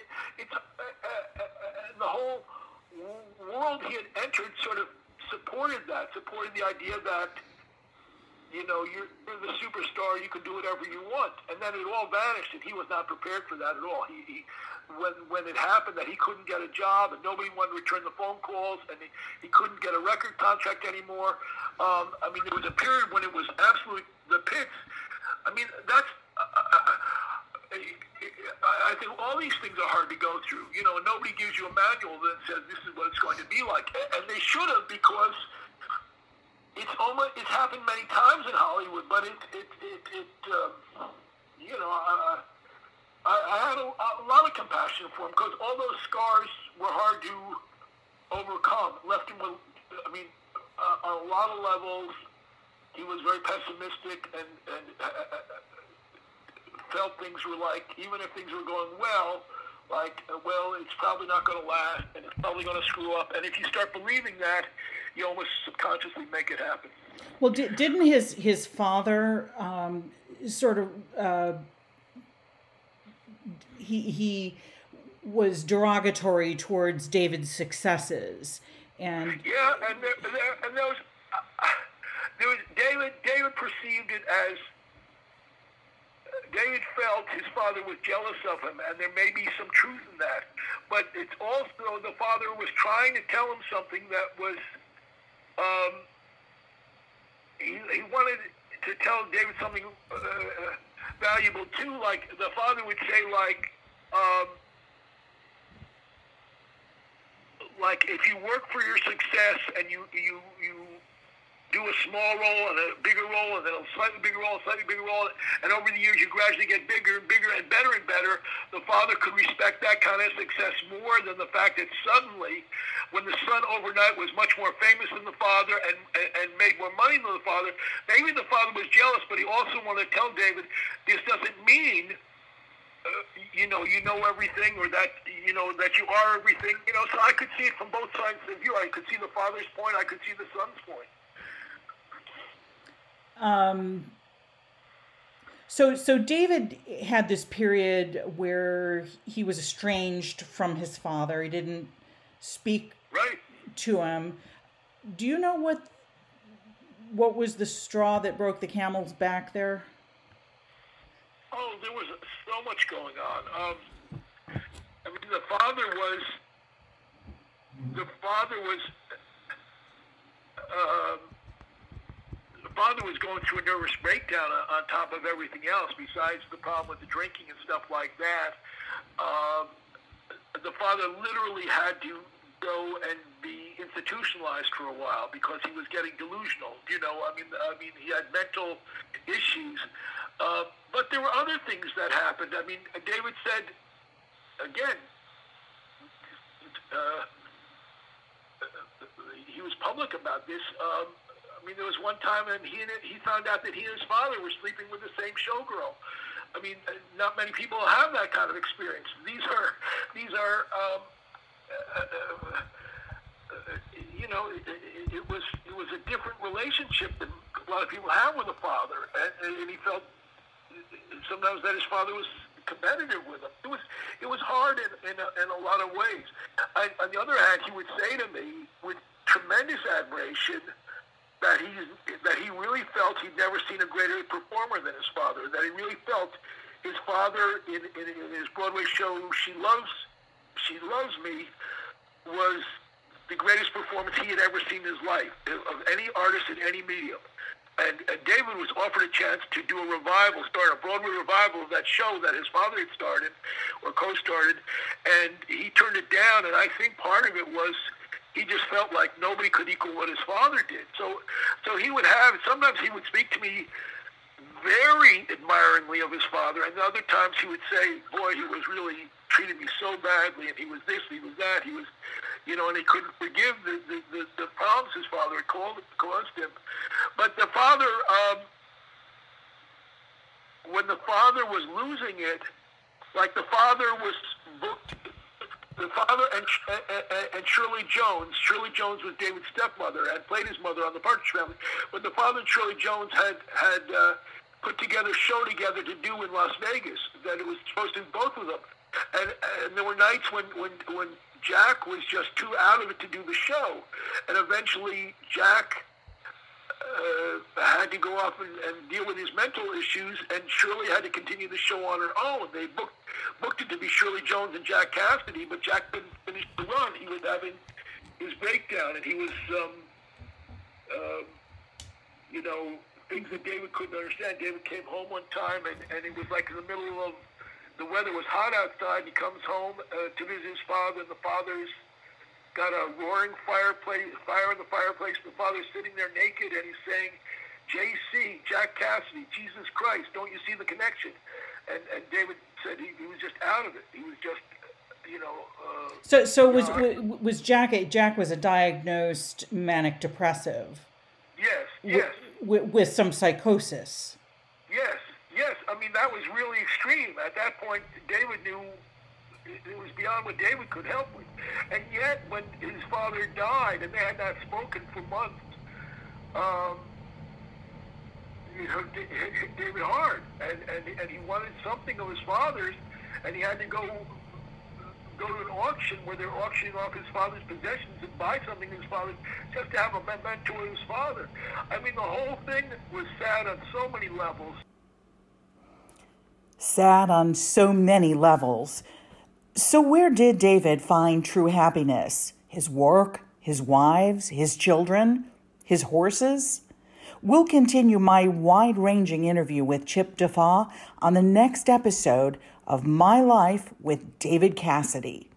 the whole world he had entered sort of supported the idea that, you're the superstar, you can do whatever you want. And then it all vanished, and he was not prepared for that at all. He when it happened that he couldn't get a job and nobody wanted to return the phone calls and he couldn't get a record contract anymore. There was a period when it was absolutely the pits. That's... I think all these things are hard to go through. Nobody gives you a manual that says this is what it's going to be like. And they should have, because it's happened many times in Hollywood, but I had a lot of compassion for him because all those scars were hard to overcome. Left him with, on a lot of levels, he was very pessimistic and felt things were like, even if things were going well, it's probably not going to last, and it's probably going to screw up. And if you start believing that, you almost subconsciously make it happen. Well, didn't his father sort of, he was derogatory towards David's successes. And yeah, and there was David perceived it as, David felt his father was jealous of him, and there may be some truth in that. But it's also the father was trying to tell him something that was, he wanted to tell David something valuable too. Like the father would say, like if you work for your success and you do a small role and a bigger role and then a slightly bigger role, and over the years you gradually get bigger and bigger and better and better, the father could respect that kind of success more than the fact that suddenly, when the son overnight was much more famous than the father and made more money than the father, maybe the father was jealous, but he also wanted to tell David, this doesn't mean you know everything, or that you know that you are everything. You know, so I could see it from both sides of the view. I could see the father's point. I could see the son's point. So David had this period where he was estranged from his father. He didn't speak to him. Do you know what was the straw that broke the camel's back there? Oh, there was so much going on. I mean, the father was going through a nervous breakdown on top of everything else, besides the problem with the drinking and stuff like that. The father literally had to go and be institutionalized for a while because he was getting delusional. You know, I mean, he had mental issues. But there were other things that happened. I mean, David said, again, he was public about this. I mean, there was one time and he found out that he and his father were sleeping with the same showgirl. I mean, not many people have that kind of experience. You know, it was a different relationship than a lot of people have with a father, and he felt sometimes that his father was competitive with him. It was hard in a lot of ways. On the other hand, he would say to me with tremendous admiration that he really felt he'd never seen a greater performer than his father. That he really felt his father in his Broadway show She Loves Me was the greatest performance he had ever seen in his life of any artist in any medium. And David was offered a chance to do a revival, start a Broadway revival of that show that his father had started or co-started, and he turned it down. And I think part of it was he just felt like nobody could equal what his father did. So he would have, sometimes he would speak to me very admiringly of his father, and other times he would say, boy, he was really treated me so badly, and he was this, he was that, he was, you know, and he couldn't forgive the problems his father had caused him. But the father, when the father was losing it, like the father was booked, the father and Shirley Jones was David's stepmother and played his mother on the Partridge Family. But the father and Shirley Jones had put together a show together to do in Las Vegas, that it was supposed to be both of them. And there were nights when Jack was just too out of it to do the show, and eventually Jack had to go off and deal with his mental issues, and Shirley had to continue the show on her own. They booked it to be Shirley Jones and Jack Cassidy, but Jack couldn't finish the run. He was having his breakdown, and he was, you know, things that David couldn't understand. David came home one time, and it was like in the middle of, the weather was hot outside. He comes home to visit his father, and the father's got a roaring fire in the fireplace. The father's sitting there naked, and he's saying, JC, Jack Cassidy, Jesus Christ, don't you see the connection? And David said he was just out of it. He was just, you know. So was Jack was a diagnosed manic depressive? Yes. With some psychosis. Yes, I mean, that was really extreme. At that point, David knew it was beyond what David could help with. And yet, when his father died, and they had not spoken for months, you know, it hit David hard. And he wanted something of his father's, and he had to go go to an auction where they're auctioning off his father's possessions and buy something his father just to have a memento of his father. I mean, the whole thing was sad on so many levels. Sad on so many levels. So where did David find true happiness? His work, his wives, his children, his horses? We'll continue my wide-ranging interview with Chip Deffaa on the next episode of My Life with David Cassidy.